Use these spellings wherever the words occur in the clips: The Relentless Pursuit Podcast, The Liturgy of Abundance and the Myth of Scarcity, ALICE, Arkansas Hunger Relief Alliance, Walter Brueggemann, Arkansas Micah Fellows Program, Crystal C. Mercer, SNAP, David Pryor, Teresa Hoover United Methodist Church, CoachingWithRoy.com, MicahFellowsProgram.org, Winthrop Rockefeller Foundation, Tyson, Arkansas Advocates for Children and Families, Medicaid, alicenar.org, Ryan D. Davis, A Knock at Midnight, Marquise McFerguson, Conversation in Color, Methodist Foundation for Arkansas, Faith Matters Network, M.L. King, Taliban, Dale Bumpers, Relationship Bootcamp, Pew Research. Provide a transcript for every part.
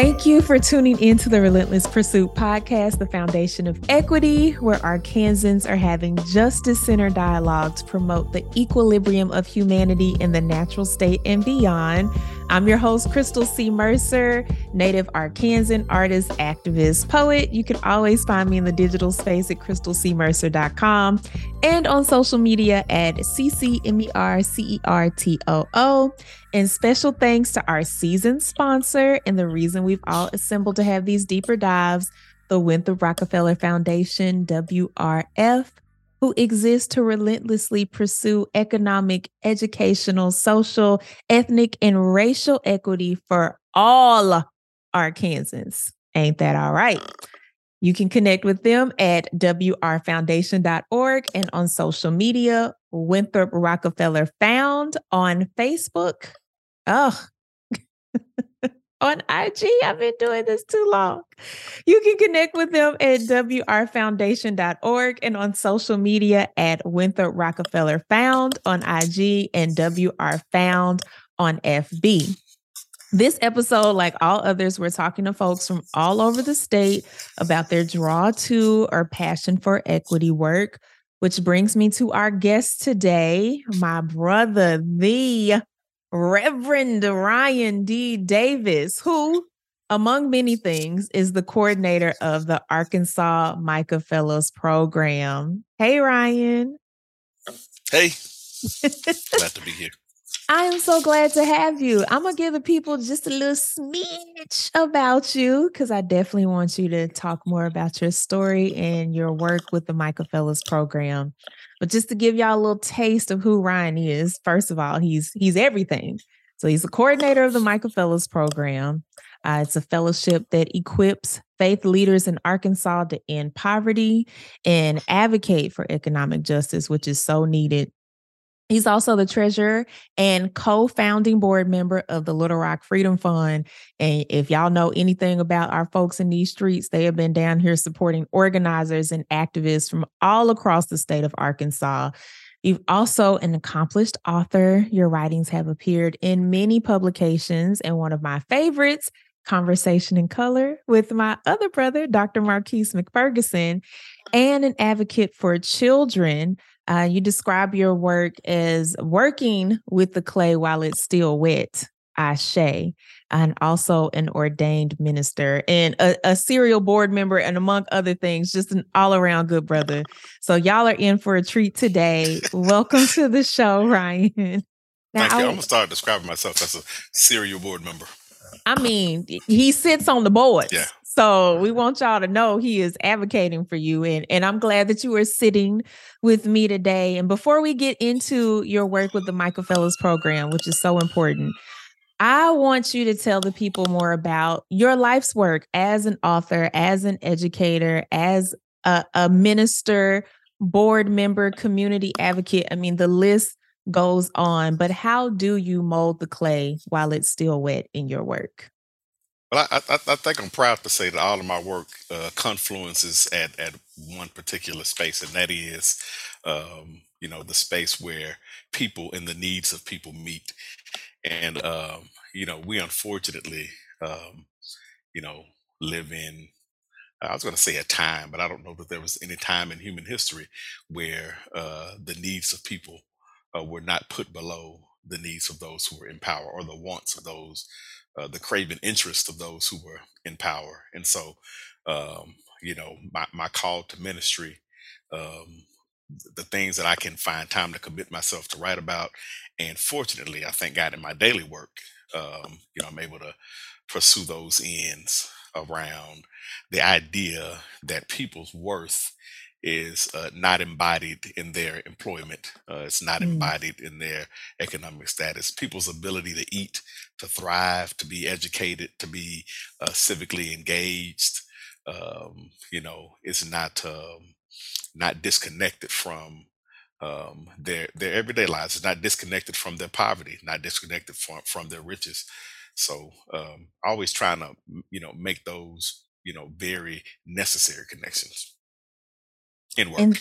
Thank you for tuning in to the Relentless Pursuit Podcast, the foundation of equity, where Arkansans are having justice-centered dialogue to promote the equilibrium of humanity in the natural state and beyond. I'm your host, Crystal C. Mercer, native Arkansan, artist, activist, poet. You can always find me in the digital space at crystalcmercer.com and on social media at CCMERCERTOO. And special thanks to our season sponsor and the reason we've all assembled to have these deeper dives, the Winthrop Rockefeller Foundation, WRF, who exists to relentlessly pursue economic, educational, social, ethnic, and racial equity for all Arkansans. Ain't that all right? You can connect with them at wrfoundation.org and on social media, Winthrop Rockefeller Found on Facebook. Oh, on IG, I've been doing this too long. You can connect with them at wrfoundation.org and on social media at Winthrop Rockefeller Found on IG and wrfound on FB. This episode, like all others, we're talking to folks from all over the state about their draw to or passion for equity work, which brings me to our guest today, my brother, the Reverend Ryan D. Davis, who, among many things, is the coordinator of the Arkansas Micah Fellows Program. Hey, Ryan. Hey. Glad to be here. I am so glad to have you. I'm going to give the people just a little smidge about you because I definitely want you to talk more about your story and your work with the Micah Fellows Program. But just to give y'all a little taste of who Ryan is, first of all, he's everything. So he's the coordinator of the Micah Fellows Program. It's a fellowship that equips faith leaders in Arkansas to end poverty and advocate for economic justice, which is so needed. He's also the treasurer and co-founding board member of the Little Rock Freedom Fund. And if y'all know anything about our folks in these streets, they have been down here supporting organizers and activists from all across the state of Arkansas. You've also an accomplished author. Your writings have appeared in many publications. And one of my favorites, Conversation in Color, with my other brother, Dr. Marquise McFerguson, and an advocate for children. You describe your work as working with the clay while it's still wet, ashe, and also an ordained minister and a serial board member, and among other things, just an all-around good brother. So y'all are in for a treat today. Welcome to the show, Ryan. Now, thank you. I'm going to start describing myself as a serial board member. I mean, he sits on the board. Yeah. So we want y'all to know he is advocating for you. And I'm glad that you are sitting with me today. And before we get into your work with the Micah Fellows Program, which is so important, I want you to tell the people more about your life's work as an author, as an educator, as a minister, board member, community advocate. I mean, the list goes on, but how do you mold the clay while it's still wet in your work? Well, I think I'm proud to say that all of my work confluences at one particular space, and that is, the space where people and the needs of people meet. And, we unfortunately, live in, I was going to say a time, but I don't know that there was any time in human history where the needs of people were not put below the needs of those who were in power, or the wants of those the craven interest of those who were in power. And so, my call to ministry, the things that I can find time to commit myself to write about. And fortunately, I thank God in my daily work, I'm able to pursue those ends around the idea that people's worth is not embodied in their employment. It's not embodied in their economic status. People's ability to eat, to thrive, to be educated, to be civically engaged, is not disconnected from their everyday lives. It's not disconnected from their poverty, not disconnected from their riches. So always trying to, make those, very necessary connections in work and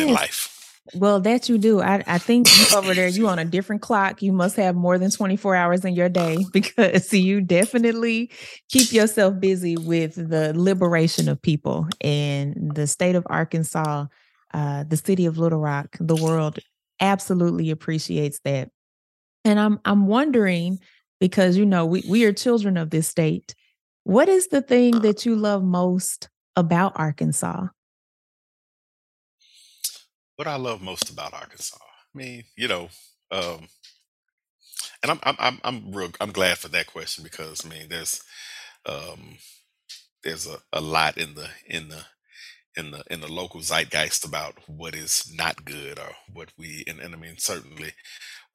in life. Well, that you do. I think you over there, you on a different clock. You must have more than 24 hours in your day, because you definitely keep yourself busy with the liberation of people and the state of Arkansas, the city of Little Rock. The world absolutely appreciates that. And I'm wondering, because, you know, we are children of this state. What is the thing that you love most about Arkansas? What I love most about Arkansas, I mean, you know, and I'm glad for that question, because I mean, there's a lot in the local zeitgeist about what is not good or what we, and I mean, certainly,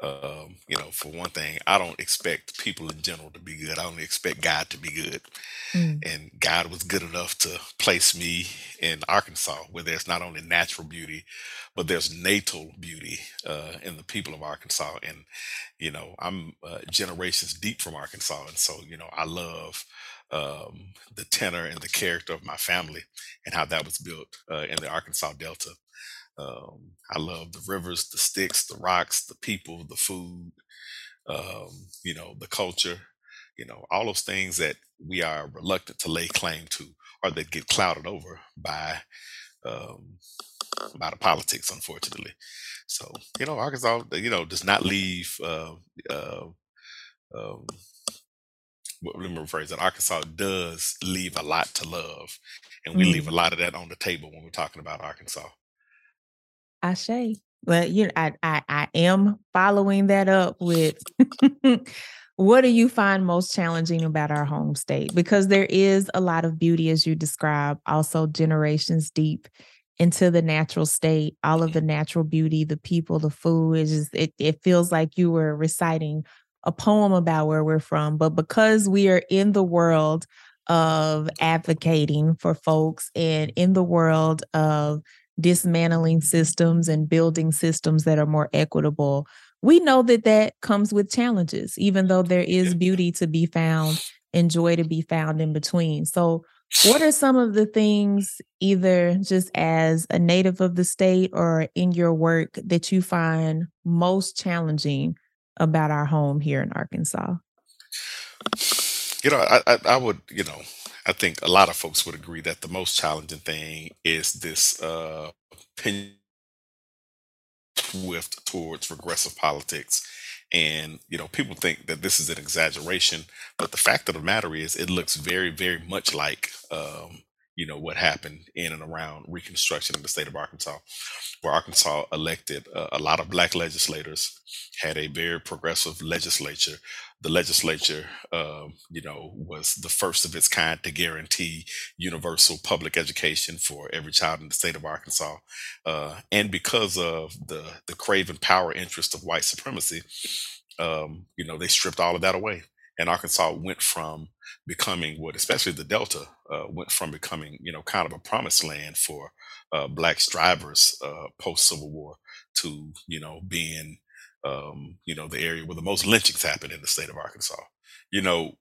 you know, for one thing, I don't expect people in general to be good. I only expect God to be good. And God was good enough to place me in Arkansas, where there's not only natural beauty, but there's natal beauty in the people of Arkansas. And, you know, I'm generations deep from Arkansas. And so, you know, I love the tenor and the character of my family and how that was built in the Arkansas Delta. I love the rivers, the sticks, the rocks, the people, the food, you know, the culture, you know, all those things that we are reluctant to lay claim to, or that get clouded over by the politics, unfortunately. So, you know, Arkansas, you know, does not leave, let me rephrase that. Arkansas does leave a lot to love, and we leave a lot of that on the table when we're talking about Arkansas. Ashe. Well, you know, I am following that up with what do you find most challenging about our home state? Because there is a lot of beauty, as you describe, also generations deep into the natural state, all of the natural beauty, the people, the food. It feels like you were reciting a poem about where we're from. But because we are in the world of advocating for folks and in the world of dismantling systems and building systems that are more equitable, we know that that comes with challenges, even though there is beauty to be found and joy to be found in between. So what are some of the things, either just as a native of the state or in your work, that you find most challenging about our home here in Arkansas? You know, I would, you know, I think a lot of folks would agree that the most challenging thing is this opinion swift towards regressive politics. And, you know, people think that this is an exaggeration, but the fact of the matter is it looks very, very much like, you know, what happened in and around Reconstruction in the state of Arkansas, where Arkansas elected a lot of Black legislators, had a very progressive legislature. The legislature, you know, was the first of its kind to guarantee universal public education for every child in the state of Arkansas. And because of the craven power interest of white supremacy, you know, they stripped all of that away. And Arkansas went from becoming what, especially the Delta, went from becoming, you know, kind of a promised land for Black strivers post-Civil War to, you know, being, you know, the area where the most lynchings happened in the state of Arkansas. You know,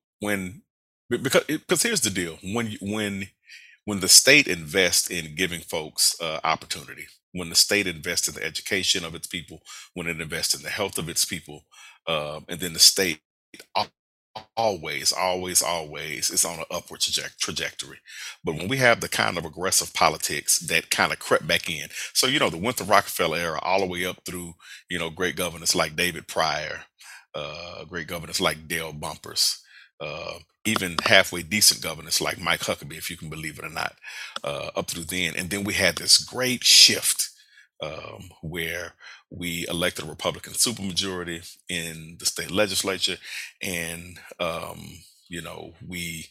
because here's the deal. When the state invests in giving folks opportunity, when the state invests in the education of its people, when it invests in the health of its people, and then the state always it's on an upward trajectory. But when we have the kind of aggressive politics that kind of crept back in, so, you know, the Winthrop Rockefeller era all the way up through, you know, great governors like David Pryor, great governors like Dale Bumpers, even halfway decent governors like Mike Huckabee, if you can believe it or not, up through then. And then we had this great shift where we elected a Republican supermajority in the state legislature, and, you know, we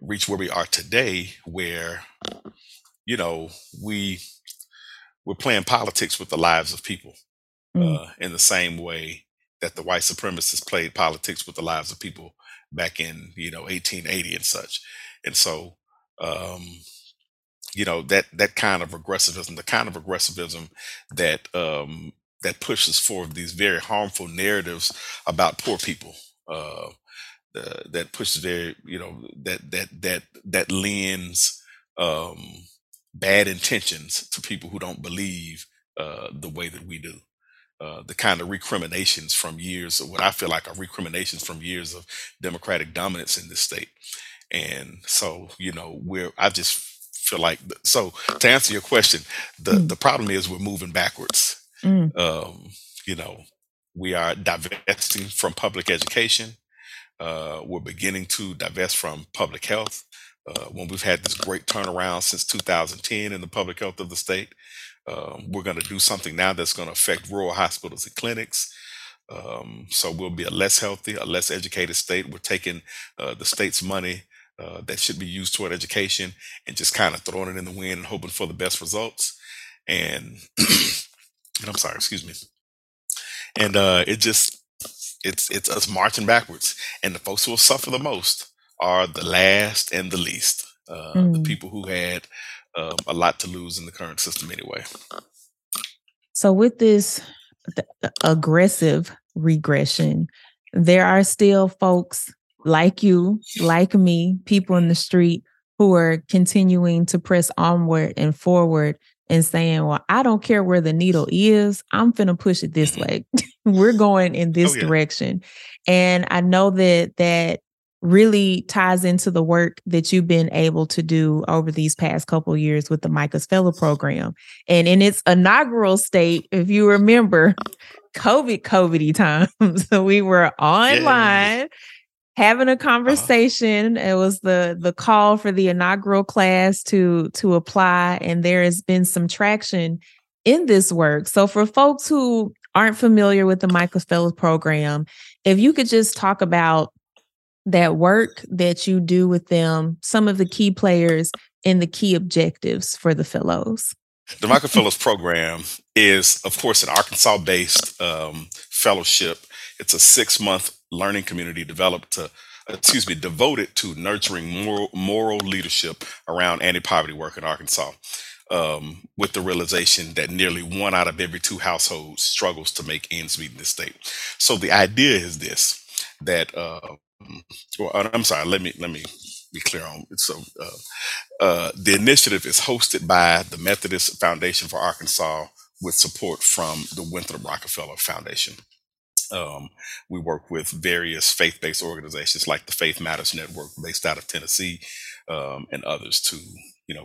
reached where we are today, where, you know, we're playing politics with the lives of people in the same way that the white supremacists played politics with the lives of people back in, you know, 1880 and such. And so, you know, that kind of aggressivism, the kind of aggressivism that that pushes forward these very harmful narratives about poor people, that pushes very, you know, that lends bad intentions to people who don't believe the way that we do. The kind of recriminations from years of what I feel like are recriminations from years of Democratic dominance in this state. And so, you know, I just feel like, so to answer your question, the problem is we're moving backwards. You know, we are divesting from public education. We're beginning to divest from public health. When we've had this great turnaround since 2010 in the public health of the state, we're going to do something now that's going to affect rural hospitals and clinics. So we'll be a less healthy, a less educated state. We're taking the state's money that should be used toward education and just kind of throwing it in the wind and hoping for the best results. And, and I'm sorry, excuse me. And it's us marching backwards. And the folks who will suffer the most are the last and the least, the people who had a lot to lose in the current system anyway. So with this aggressive regression, there are still folks like you, like me, people in the street who are continuing to press onward and forward and saying, well, I don't care where the needle is. I'm finna push it this way. We're going in this direction. And I know that really ties into the work that you've been able to do over these past couple of years with the Micah's Fellow Program. And in its inaugural state, if you remember, COVID-y times, so we were online having a conversation. It was the call for the inaugural class to apply. And there has been some traction in this work. So for folks who aren't familiar with the Micah Fellows Program, if you could just talk about that work that you do with them, some of the key players and the key objectives for the fellows. The Micah Fellows Program is, of course, an Arkansas-based fellowship. It's a 6-month learning community devoted to nurturing moral leadership around anti-poverty work in Arkansas, with the realization that nearly 1 out of every 2 households struggles to make ends meet in this state. So the idea is this, that I'm sorry. Let me be clear on it. So, the initiative is hosted by the Methodist Foundation for Arkansas with support from the Winthrop Rockefeller Foundation. We work with various faith-based organizations like the Faith Matters Network, based out of Tennessee, and others to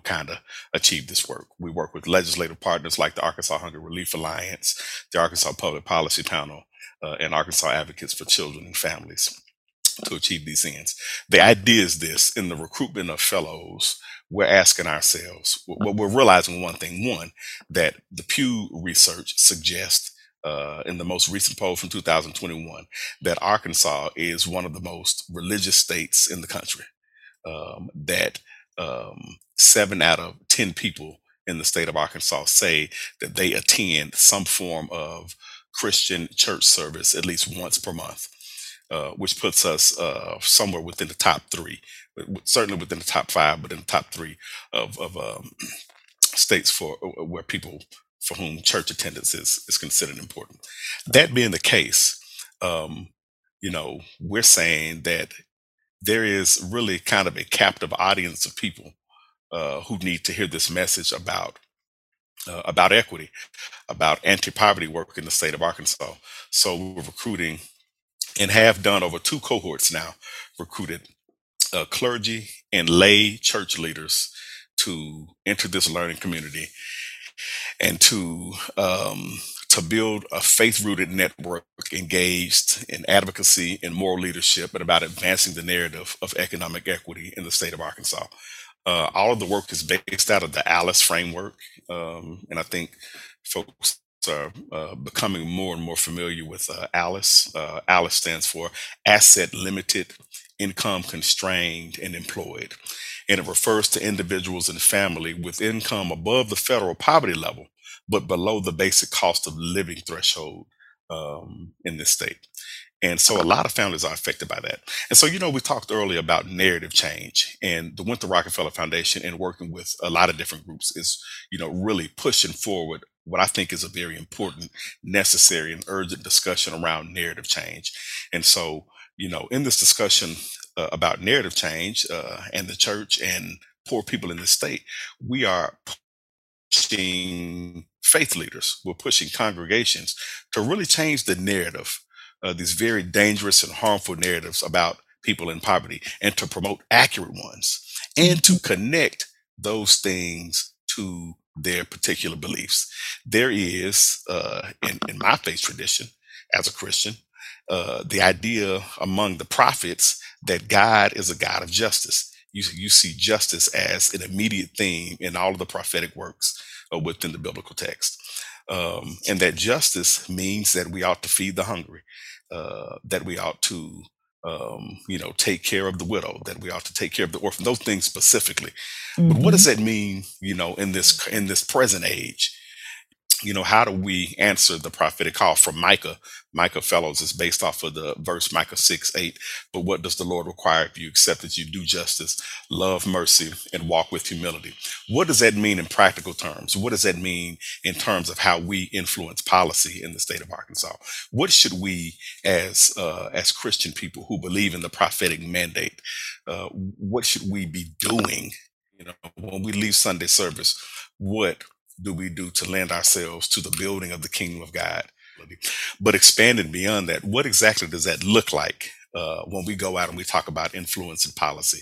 kind of achieve this work. We work with legislative partners like the Arkansas Hunger Relief Alliance, the Arkansas Public Policy Panel, and Arkansas Advocates for Children and Families to achieve these ends. The idea is this: in the recruitment of fellows, we're asking ourselves, we're realizing one thing, that the Pew research suggests in the most recent poll from 2021, that Arkansas is one of the most religious states in the country, that 7 out of 10 people in the state of Arkansas say that they attend some form of Christian church service at least once per month. Which puts us somewhere within the top 3, certainly within the top 5, but in the top 3 of states where people for whom church attendance is considered important. That being the case, we're saying that there is really kind of a captive audience of people who need to hear this message about equity, about anti-poverty work in the state of Arkansas. So we're recruiting, and have done over 2 cohorts now, recruited clergy and lay church leaders to enter this learning community and to build a faith-rooted network engaged in advocacy and moral leadership and about advancing the narrative of economic equity in the state of Arkansas. All of the work is based out of the ALICE framework, and I think folks are becoming more and more familiar with ALICE. ALICE stands for Asset Limited, Income Constrained, and Employed. And it refers to individuals and family with income above the federal poverty level, but below the basic cost of living threshold in this state. And so a lot of families are affected by that. And so, we talked earlier about narrative change, and the Winthrop Rockefeller Foundation, in working with a lot of different groups, is, really pushing forward what I think is a very important, necessary, and urgent discussion around narrative change. And so, in this discussion about narrative change and the church and poor people in the state, we are pushing faith leaders were pushing congregations to really change the narrative, these very dangerous and harmful narratives about people in poverty, and to promote accurate ones and to connect those things to their particular beliefs. There is, in my faith tradition as a Christian, the idea among the prophets that God is a God of justice. You see justice as an immediate theme in all of the prophetic works within the biblical text. And that justice means that we ought to feed the hungry, that we ought to take care of the widow, that we ought to take care of the orphan, those things specifically. Mm-hmm. But what does that mean, in this present age? How do we answer the prophetic call from Micah? Micah Fellows is based off of the verse Micah 6:8. But what does the Lord require of you except that you do justice, love mercy, and walk with humility? What does that mean in practical terms? What does that mean in terms of how we influence policy in the state of Arkansas? What should we, as Christian people who believe in the prophetic mandate, what should we be doing? When we leave Sunday service, what do we do to lend ourselves to the building of the kingdom of God? But expanded beyond that, what exactly does that look like when we go out and we talk about influence and policy?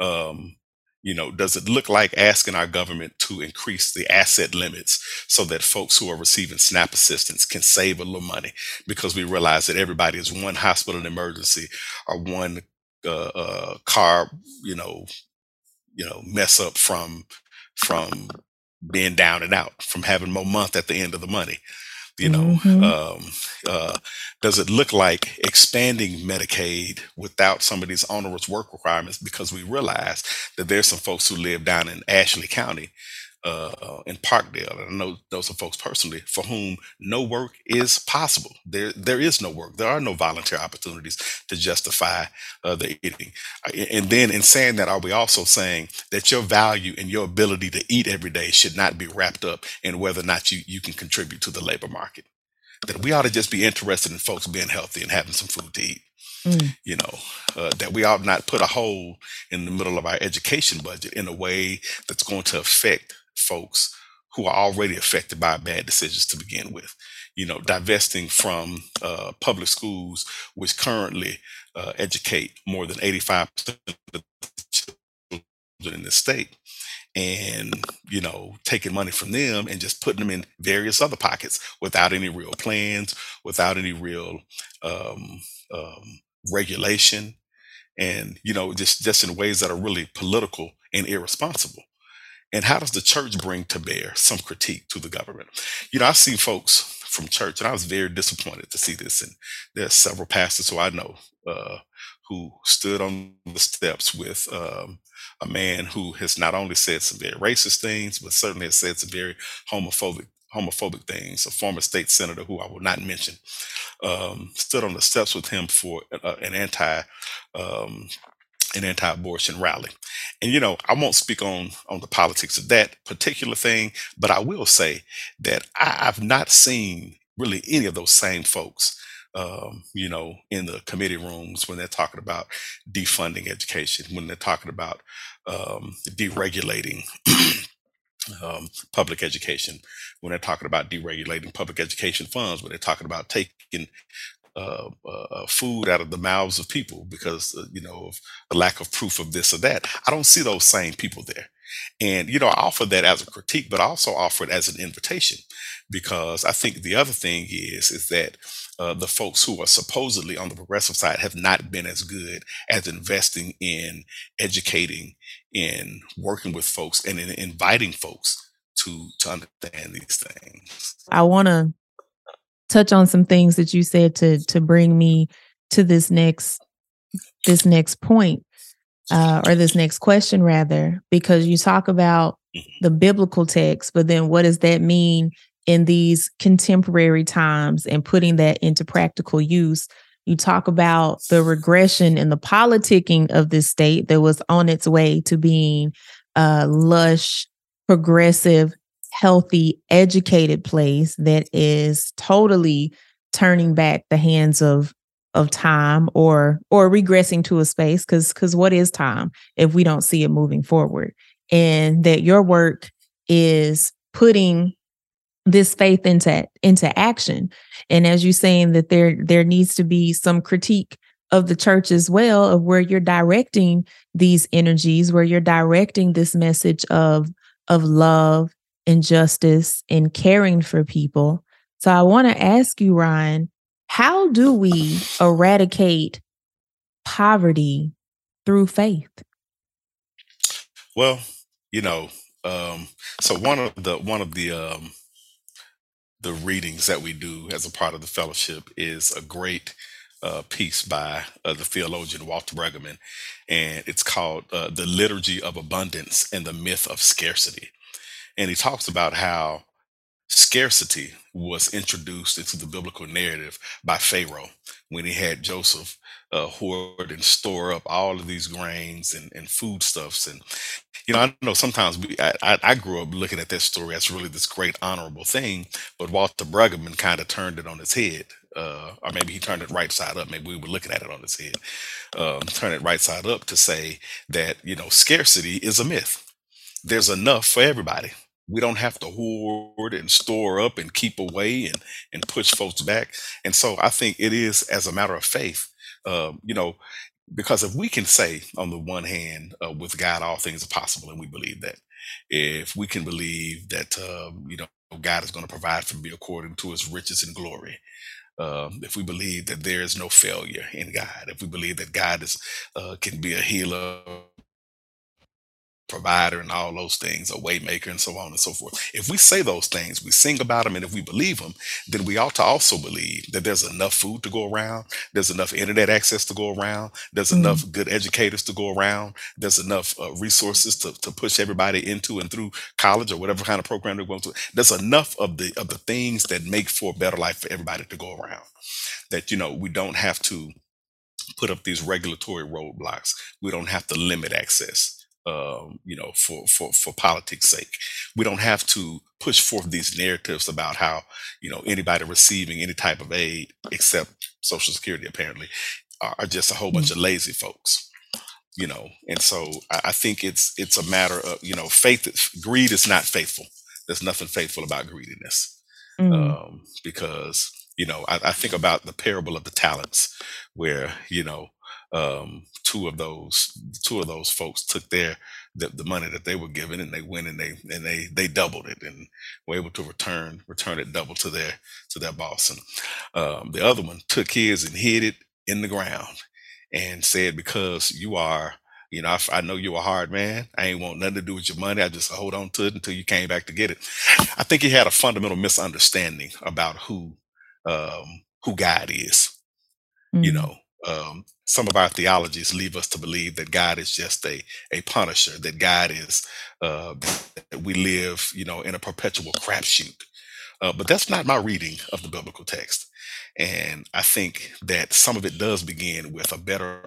Does it look like asking our government to increase the asset limits so that folks who are receiving SNAP assistance can save a little money, because we realize that everybody is one hospital emergency or one car, mess up from being down and out, from having more month at the end of the money, Mm-hmm. Does it look like expanding Medicaid without some of these onerous work requirements, because we realize that there's some folks who live down in Ashley County, in Parkdale, and I know some folks personally for whom no work is possible. There is no work. There are no volunteer opportunities to justify the eating. And then in saying that, are we also saying that your value and your ability to eat every day should not be wrapped up in whether or not you can contribute to the labor market? That we ought to just be interested in folks being healthy and having some food to eat. Mm. That we ought not put a hole in the middle of our education budget in a way that's going to affect folks who are already affected by bad decisions to begin with, divesting from public schools, which currently educate more than 85% of the children in the state, and, taking money from them and just putting them in various other pockets without any real plans, without any real regulation, and, just in ways that are really political and irresponsible. And how does the church bring to bear some critique to the government? I've seen folks from church, and I was very disappointed to see this. And there are several pastors who I know who stood on the steps with a man who has not only said some very racist things, but certainly has said some very homophobic things. A former state senator who I will not mention stood on the steps with him for an anti-abortion rally. And, I won't speak on the politics of that particular thing, but I will say that I've not seen really any of those same folks, in the committee rooms when they're talking about defunding education, when they're talking about deregulating public education, when they're talking about deregulating public education funds, when they're talking about taking food out of the mouths of people because, of the lack of proof of this or that. I don't see those same people there. And, I offer that as a critique, but I also offer it as an invitation, because I think the other thing is that the folks who are supposedly on the progressive side have not been as good as investing in educating, in working with folks, and in inviting folks to understand these things. I want to touch on some things that you said to bring me to this next point, or this next question rather, because you talk about the biblical text, but then what does that mean in these contemporary times and putting that into practical use? You talk about the regression and the politicking of this state that was on its way to being a lush, progressive, healthy, educated place that is totally turning back the hands of time or regressing to a space, because what is time if we don't see it moving forward? And that your work is putting this faith into action. And as you're saying that there needs to be some critique of the church as well, of where you're directing these energies, where you're directing this message of love and justice and caring for people. So I want to ask you, Ryan, how do we eradicate poverty through faith? Well, you know, so one of the readings that we do as a part of the fellowship is a great piece by the theologian Walter Brueggemann, and it's called The Liturgy of Abundance and the Myth of Scarcity. And he talks about how scarcity was introduced into the biblical narrative by Pharaoh when he had Joseph hoard and store up all of these grains and foodstuffs. And, you know, I know sometimes I grew up looking at that story as really this great honorable thing, but Walter Brueggemann kind of turned it on his head. Or maybe he turned it right side up. Maybe we were looking at it on his head. Turn it right side up to say that, you know, scarcity is a myth. There's enough for everybody. We don't have to hoard and store up and keep away and push folks back. And so I think it is, as a matter of faith, you know, because if we can say on the one hand, with God, all things are possible. And we believe that, if we can believe that, you know, God is going to provide for me according to his riches and glory. If we believe that there is no failure in God, if we believe that God is can be a healer, provider, and all those things, a waymaker, and so on and so forth. If we say those things, we sing about them, and if we believe them, then we ought to also believe that there's enough food to go around, there's enough internet access to go around, there's enough good educators to go around, there's enough resources to push everybody into and through college or whatever kind of program they're going to. There's enough of the things that make for a better life for everybody to go around. That, you know, we don't have to put up these regulatory roadblocks. We don't have to limit access. You know, for politics' sake, we don't have to push forth these narratives about how, you know, anybody receiving any type of aid except Social Security apparently are just a whole bunch of lazy folks, you know. And so I think it's a matter of, you know, faith. Greed is not faithful. There's nothing faithful about greediness, because, you know, I think about the parable of the talents, where, you know, two of those folks took the money that they were given, and they went and they doubled it, and were able to return it double to their boss. And the other one took his and hid it in the ground, and said, because you are, you know, I know you're a hard man. I ain't want nothing to do with your money. I just hold on to it until you came back to get it. I think he had a fundamental misunderstanding about who God is, you know. Some of our theologies leave us to believe that God is just a punisher, that God is, that we live, you know, in a perpetual crapshoot. But that's not my reading of the biblical text. And I think that some of it does begin with a better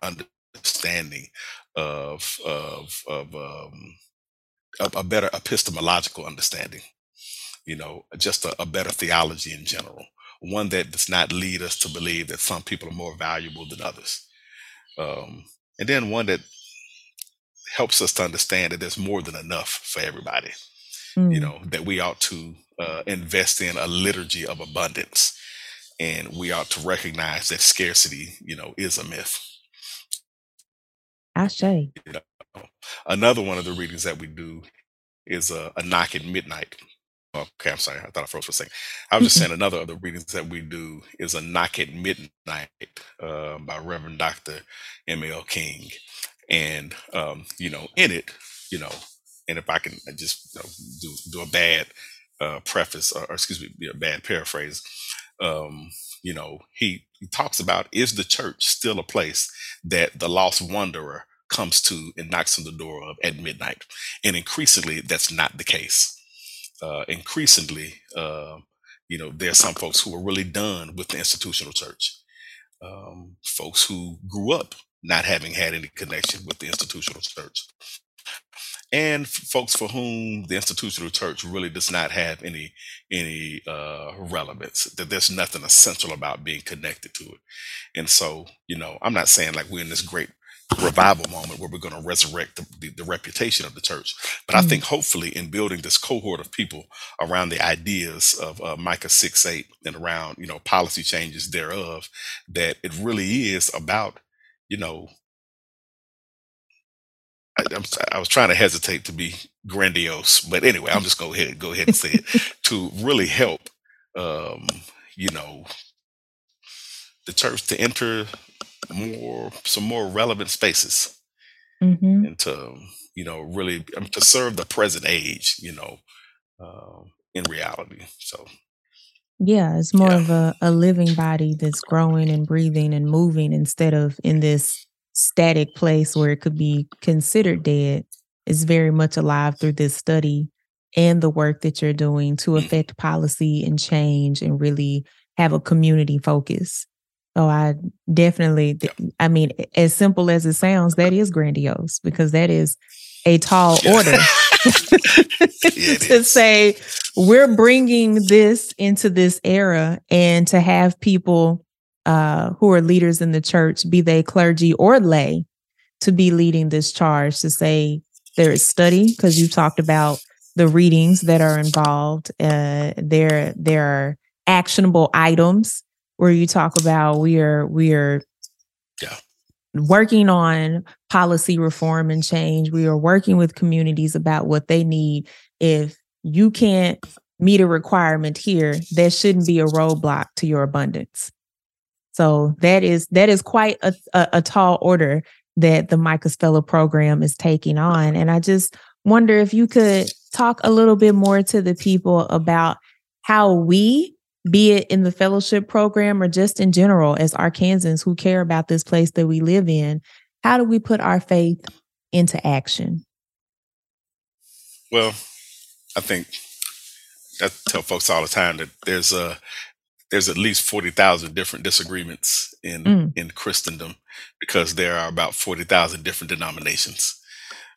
understanding of a better epistemological understanding, you know, just a better theology in general. One that does not lead us to believe that some people are more valuable than others. And then one that helps us to understand that there's more than enough for everybody, you know, that we ought to invest in a liturgy of abundance, and we ought to recognize that scarcity, you know, is a myth. I say. You know, another one of the readings that we do is A Knock at Midnight. Okay, I'm sorry. I thought I froze for a second. I was just saying another of the readings that we do is A Knock at Midnight by Reverend Dr. M.L. King. And, you know, in it, you know, and if I can just, you know, do a bad preface or excuse me, a bad paraphrase, you know, he talks about, is the church still a place that the lost wanderer comes to and knocks on the door of at midnight? And increasingly, that's not the case. Increasingly, you know, there's some folks who are really done with the institutional church, folks who grew up not having had any connection with the institutional church, and folks for whom the institutional church really does not have any relevance, that there's nothing essential about being connected to it. And so, you know, I'm not saying like we're in this great revival moment where we're going to resurrect the reputation of the church. But I think hopefully in building this cohort of people around the ideas of Micah 6:8 and around, you know, policy changes thereof, that it really is about, you know, I was trying to hesitate to be grandiose, but anyway, I'm just go ahead and say it, to really help, you know, the church to enter some more relevant spaces, and to, you know, really to serve the present age, you know, in reality. So yeah, it's more of a living body that's growing and breathing and moving instead of in this static place where it could be considered dead. It's very much alive through this study and the work that you're doing to affect policy and change and really have a community focus. So I definitely, I mean, as simple as it sounds, that is grandiose, because that is a tall order to say we're bringing this into this era, and to have people who are leaders in the church, be they clergy or lay, to be leading this charge, to say there is study, because you talked about the readings that are involved. There are actionable items where you talk about we are working on policy reform and change. We are working with communities about what they need. If you can't meet a requirement here, there shouldn't be a roadblock to your abundance. So that is quite a tall order that the Micah's Fellow Program is taking on. And I just wonder if you could talk a little bit more to the people about how we, be it in the fellowship program or just in general, as Arkansans who care about this place that we live in, how do we put our faith into action? Well, I think I tell folks all the time that there's at least 40,000 different disagreements in Christendom, because there are about 40,000 different denominations.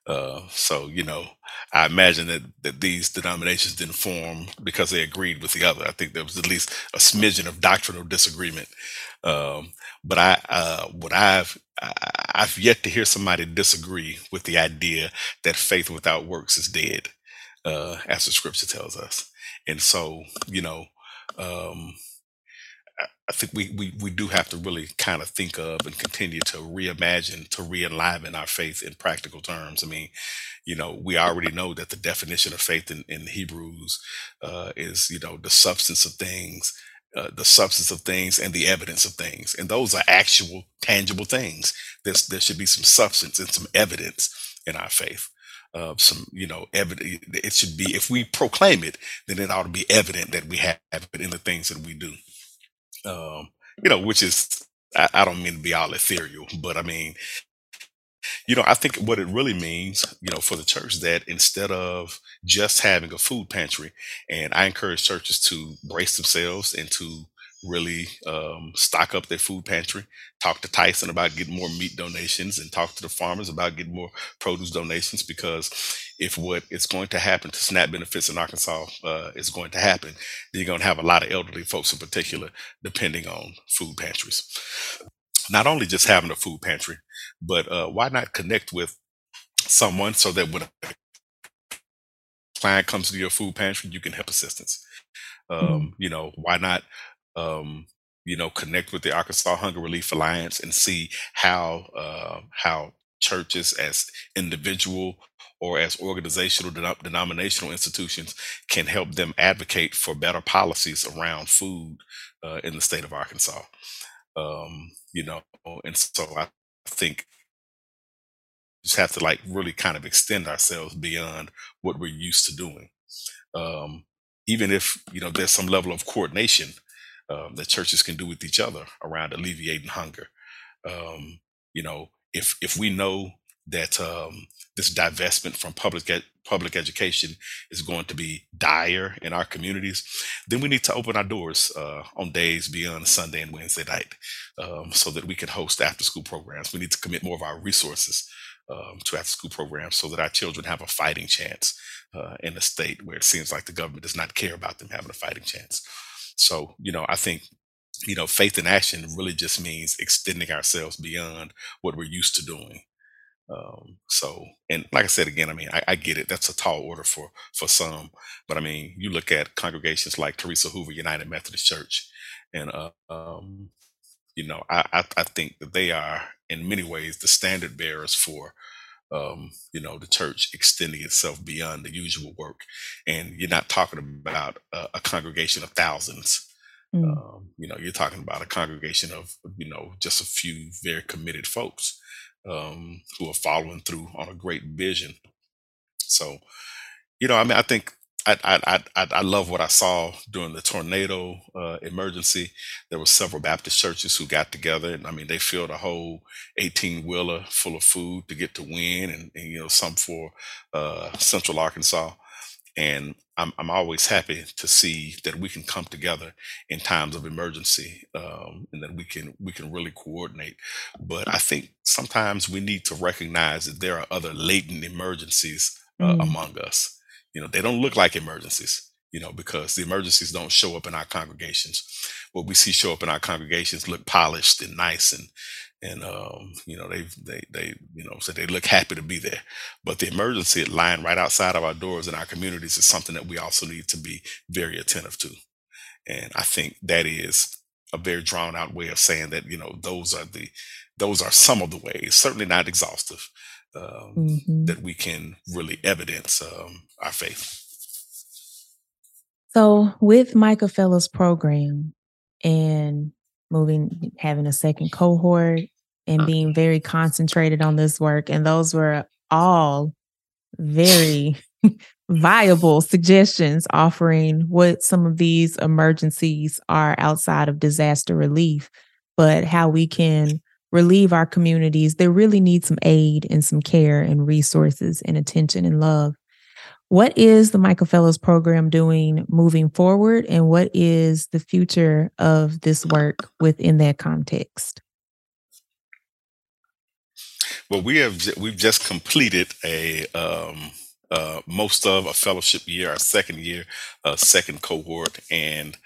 So, you know, I imagine that these denominations didn't form because they agreed with the other. I think there was at least a smidgen of doctrinal disagreement. But I've yet to hear somebody disagree with the idea that faith without works is dead, as the scripture tells us. And so, you know, I think we do have to really kind of think of and continue to reimagine, to re-enliven our faith in practical terms. I mean, you know, we already know that the definition of faith in Hebrews is, you know, the substance of things and the evidence of things. And those are actual, tangible things. There should be some substance and some evidence in our faith. Some, you know, evidence. It should be, if we proclaim it, then it ought to be evident that we have it in the things that we do. You know, which is, I don't mean to be all ethereal, but I mean, you know, I think what it really means, you know, for the church, that instead of just having a food pantry, and I encourage churches to brace themselves and to really stock up their food pantry, talk to Tyson about getting more meat donations, and talk to the farmers about getting more produce donations, because if what is going to happen to SNAP benefits in Arkansas is going to happen, then you're going to have a lot of elderly folks in particular depending on food pantries. Not only just having a food pantry, but why not connect with someone so that when a client comes to your food pantry, you can help assistance. You know, why not you know, connect with the Arkansas Hunger Relief Alliance and see how churches, as individual or as organizational denominational institutions, can help them advocate for better policies around food in the state of Arkansas. You know, and so I think we just have to like really kind of extend ourselves beyond what we're used to doing. Even if, you know, there's some level of coordination that churches can do with each other around alleviating hunger. You know, if we know that this divestment from public education is going to be dire in our communities, then we need to open our doors on days beyond Sunday and Wednesday night, so that we can host after-school programs. We need to commit more of our resources to after-school programs, so that our children have a fighting chance in a state where it seems like the government does not care about them having a fighting chance. So, you know, I think you know, faith in action really just means extending ourselves beyond what we're used to doing. So, and like I said, again, I mean, I get it. That's a tall order for some, but I mean, you look at congregations like Teresa Hoover United Methodist Church, and, you know, I think that they are in many ways the standard bearers for, you know, the church extending itself beyond the usual work. And you're not talking about a congregation of thousands. You know, you're talking about a congregation of, you know, just a few very committed folks who are following through on a great vision. So, you know, I mean, I think I love what I saw during the tornado emergency. There were several Baptist churches who got together, and I mean, they filled a whole 18-wheeler full of food to get to Wynn, and you know, some for Central Arkansas. And I'm always happy to see that we can come together in times of emergency, and that we can really coordinate. But I think sometimes we need to recognize that there are other latent emergencies among us. You know, they don't look like emergencies, you know, because the emergencies don't show up in our congregations. What we see show up in our congregations look polished and nice, and you know, they you know, so they look happy to be there. But the emergency lying right outside of our doors in our communities is something that we also need to be very attentive to. And I think that is a very drawn out way of saying that, you know, those are some of the ways, certainly not exhaustive, that we can really evidence our faith. So with Micah Fellows Program and moving, having a second cohort and being very concentrated on this work, and those were all very viable suggestions offering what some of these emergencies are outside of disaster relief, but how we can relieve our communities that really need some aid and some care and resources and attention and love. What is the Micah Fellows Program doing moving forward, and what is the future of this work within that context? Well, we've just completed most of a fellowship year, our second year, second cohort, and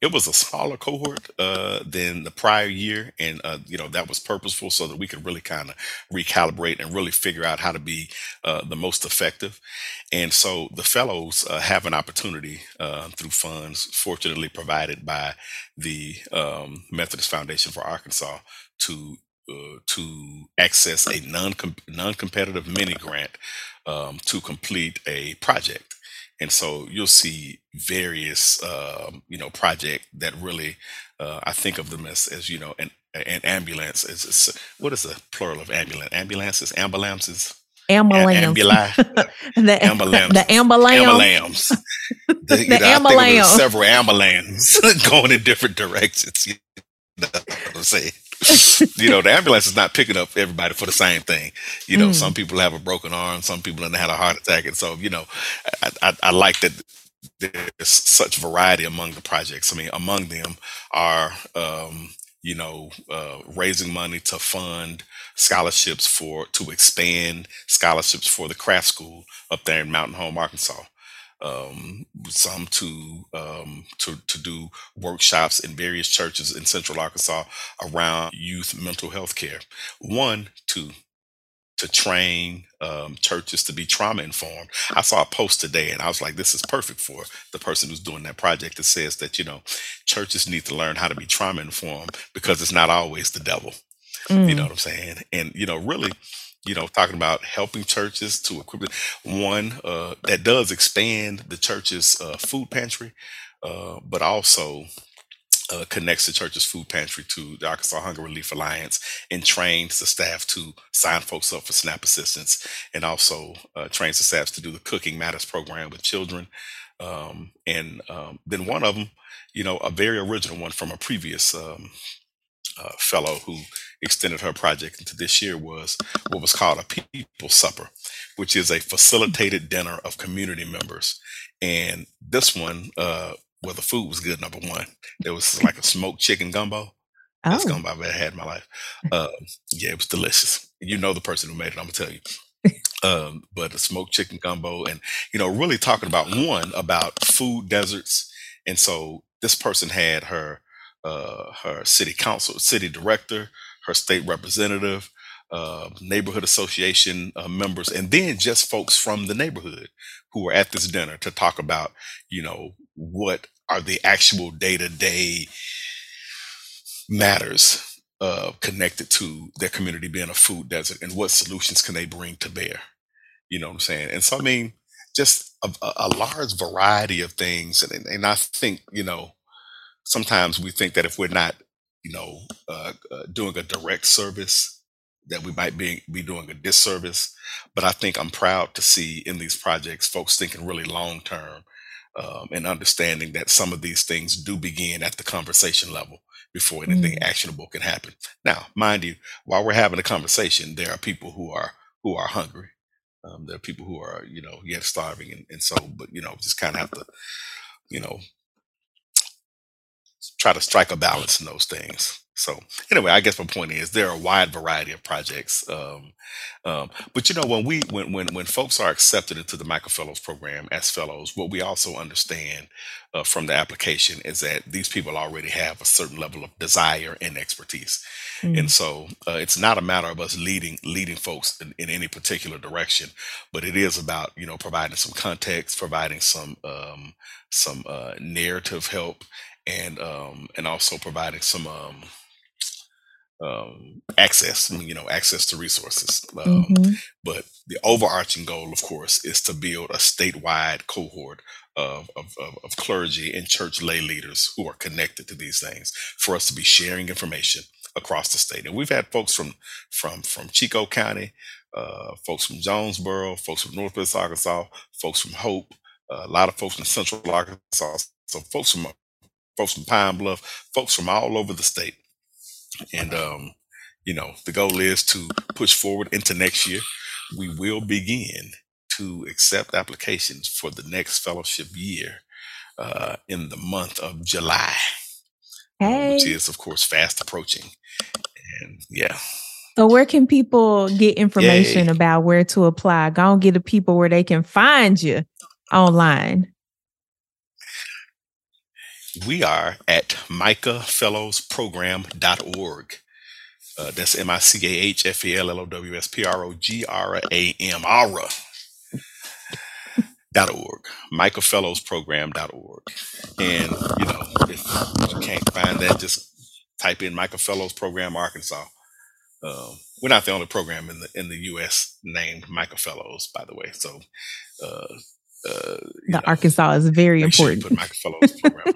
it was a smaller cohort than the prior year, and you know, that was purposeful so that we could really kind of recalibrate and really figure out how to be the most effective. And so the fellows have an opportunity through funds, fortunately provided by the Methodist Foundation for Arkansas, to access a non-competitive mini grant to complete a project. And so you'll see various, you know, project that really, I think of them as you know, an ambulance is what is the plural of ambulance? Ambulances? Ambulance. Several ambulances going in different directions. You know what I'm saying? You know, the ambulance is not picking up everybody for the same thing. You know, some people have a broken arm, some people have had a heart attack. And so, you know, I like that there's such variety among the projects. I mean, among them are, you know, raising money to fund scholarships to expand scholarships for the craft school up there in Mountain Home, Arkansas. Some to do workshops in various churches in Central Arkansas around youth mental health care. One, to train churches to be trauma informed. I saw a post today and I was like, this is perfect for the person who's doing that project. That says that, you know, churches need to learn how to be trauma informed because it's not always the devil. You know what I'm saying? And, you know, really, you know, talking about helping churches to equip one that does expand the church's food pantry, but also connects the church's food pantry to the Arkansas Hunger Relief Alliance and trains the staff to sign folks up for SNAP assistance, and also trains the staff to do the Cooking Matters program with children. Then one of them, you know, a very original one from a previous fellow who extended her project into this year, was what was called a People Supper, which is a facilitated dinner of community members. And this one, well, the food was good. Number one, there was like a smoked chicken gumbo. That's gumbo I've ever had in my life. Yeah, it was delicious. You know the person who made it, I'm gonna tell you. But a smoked chicken gumbo, and you know, really talking about food deserts. And so this person had her her city council, city director, her state representative, neighborhood association members, and then just folks from the neighborhood who were at this dinner to talk about, you know, what are the actual day-to-day matters connected to their community being a food desert, and what solutions can they bring to bear? You know what I'm saying? And so, I mean, just a large variety of things. And I think, you know, sometimes we think that if we're not, you know, doing a direct service, that we might be doing a disservice. But I think I'm proud to see in these projects, folks thinking really long term, and understanding that some of these things do begin at the conversation level before anything actionable can happen. Now, mind you, while we're having a conversation, there are people who are hungry. There are people who are, you know, yet starving, and so, but, you know, just kind of have to, you know, try to strike a balance in those things. So anyway, I guess my point is there are a wide variety of projects. But, you know, when folks are accepted into the Micah Fellows Program as fellows, what we also understand from the application is that these people already have a certain level of desire and expertise. Mm-hmm. And so it's not a matter of us leading folks in any particular direction, but it is about, you know, providing some context, providing some narrative help, and also providing some access, you know, access to resources. But the overarching goal, of course, is to build a statewide cohort of clergy and church lay leaders who are connected to these things, for us to be sharing information across the state. And we've had folks from Chico County, folks from Jonesboro, folks from Northwest Arkansas, folks from Hope, a lot of folks from Central Arkansas, so folks from Pine Bluff, folks from all over the state. And, you know, the goal is to push forward into next year. We will begin to accept applications for the next fellowship year in the month of July, which is, of course, fast approaching. And yeah. So where can people get information about where to apply? Go and get the people where they can find you online. We are at MicahFellowsProgram.org. That's MicahFellowsProgram.org. MicahFellowsProgram.org. And, you know, if you can't find that, just type in Micah Fellows Program Arkansas. We're not the only program in the U.S. named Micah Fellows, by the way. So the Arkansas is very important. Sure, put Micah Fellows Program.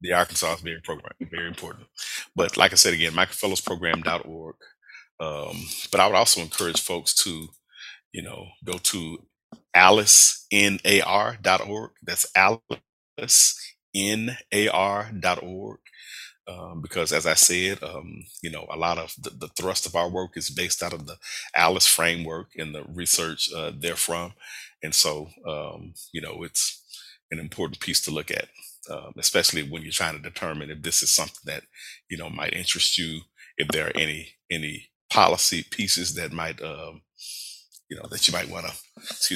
The Arkansas is very important. But like I said again, MicahFellowsProgram.org. But I would also encourage folks to, you know, go to alicenar.org. That's alicenar.org. Because as I said, you know, a lot of the thrust of our work is based out of the ALICE framework and the research therefrom. And so, you know, it's an important piece to look at. Especially when you're trying to determine if this is something that, you know, might interest you, if there are any policy pieces that might, you know, that you might want to, that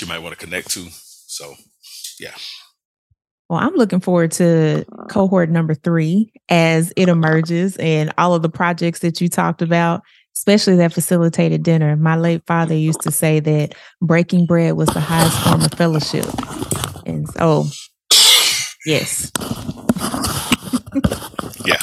you might want to connect to. So, yeah. Well, I'm looking forward to cohort number 3 as it emerges, and all of the projects that you talked about, especially that facilitated dinner. My late father used to say that breaking bread was the highest form of fellowship. And so, yes. Yeah.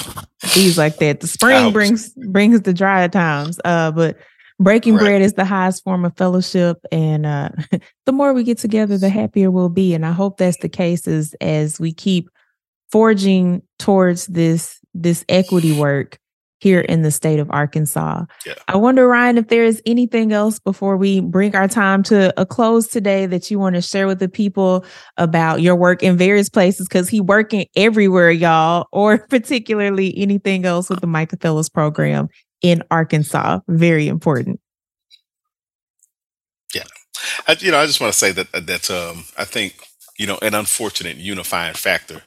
He's like that. The spring brings the dry times. But breaking bread is the highest form of fellowship. And the more we get together, the happier we'll be. And I hope that's the case as we keep forging towards this equity work here in the state of Arkansas. Yeah. I wonder, Ryan, if there is anything else before we bring our time to a close today that you want to share with the people about your work in various places, because he working everywhere, y'all, or particularly anything else with the Micah Fellows Program in Arkansas. Very important. Yeah. I just want to say that I think, you know, an unfortunate unifying factor,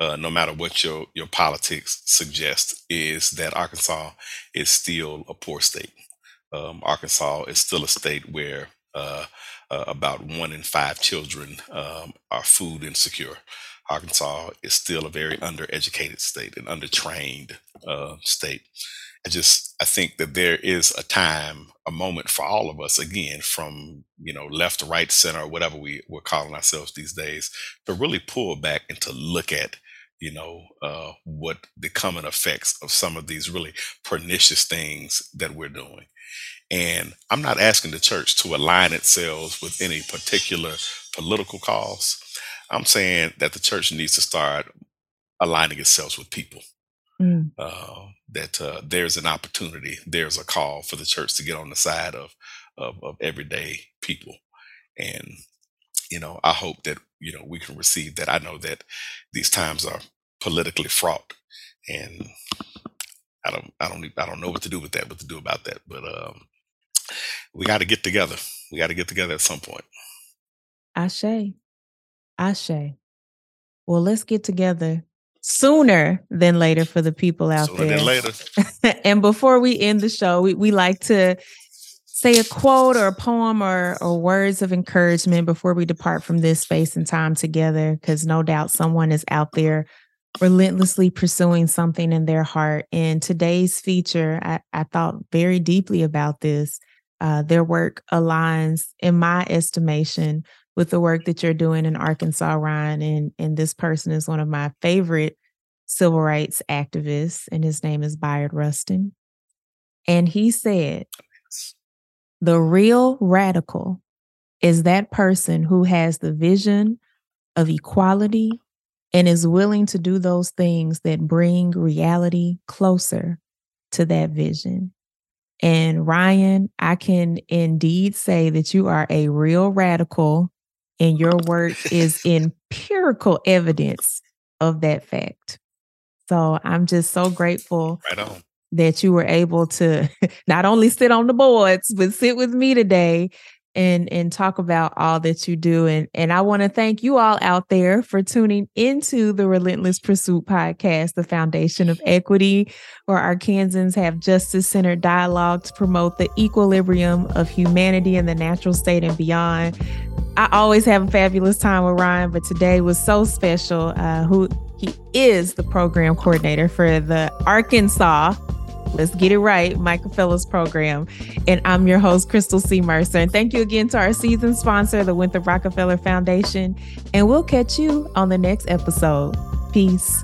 no matter what your politics suggest, is that Arkansas is still a poor state. Arkansas is still a state where about 1 in 5 children are food insecure. Arkansas is still a very undereducated state, an undertrained state. I think that there is a time, a moment for all of us, again, from, left to right, center, or whatever we're calling ourselves these days, to really pull back and to look at, what the common effects of some of these really pernicious things that we're doing. And I'm not asking the church to align itself with any particular political cause. I'm saying that the church needs to start aligning itself with people. Mm. That there's an opportunity, there's a call for the church to get on the side of everyday people. And, I hope that, we can receive that. I know that these times are politically fraught, and I don't know what to do about that. But we got to get together. We got to get together at some point. Ashe. Well, let's get together sooner than later for the people out there. Sooner than later. And before we end the show, we like to say a quote or a poem or words of encouragement before we depart from this space and time together, because no doubt someone is out there relentlessly pursuing something in their heart. And today's feature, I thought very deeply about this. Their work aligns, in my estimation, with the work that you're doing in Arkansas, Ryan. And this person is one of my favorite civil rights activists, and his name is Bayard Rustin. And he said, "The real radical is that person who has the vision of equality and is willing to do those things that bring reality closer to that vision." And Ryan, I can indeed say that you are a real radical, and your work is empirical evidence of that fact. So I'm just so grateful that you were able to not only sit on the boards, but sit with me today and talk about all that you do. And I want to thank you all out there for tuning into the Relentless Pursuit Podcast, the foundation of equity, where Arkansans have justice-centered dialogue to promote the equilibrium of humanity in the natural state and beyond. I always have a fabulous time with Ryan, but today was so special. He is the program coordinator for the Arkansas, let's get it right, Micah Fellows Program. And I'm your host, Crystal C. Mercer. And thank you again to our season sponsor, the Winthrop Rockefeller Foundation. And we'll catch you on the next episode. Peace.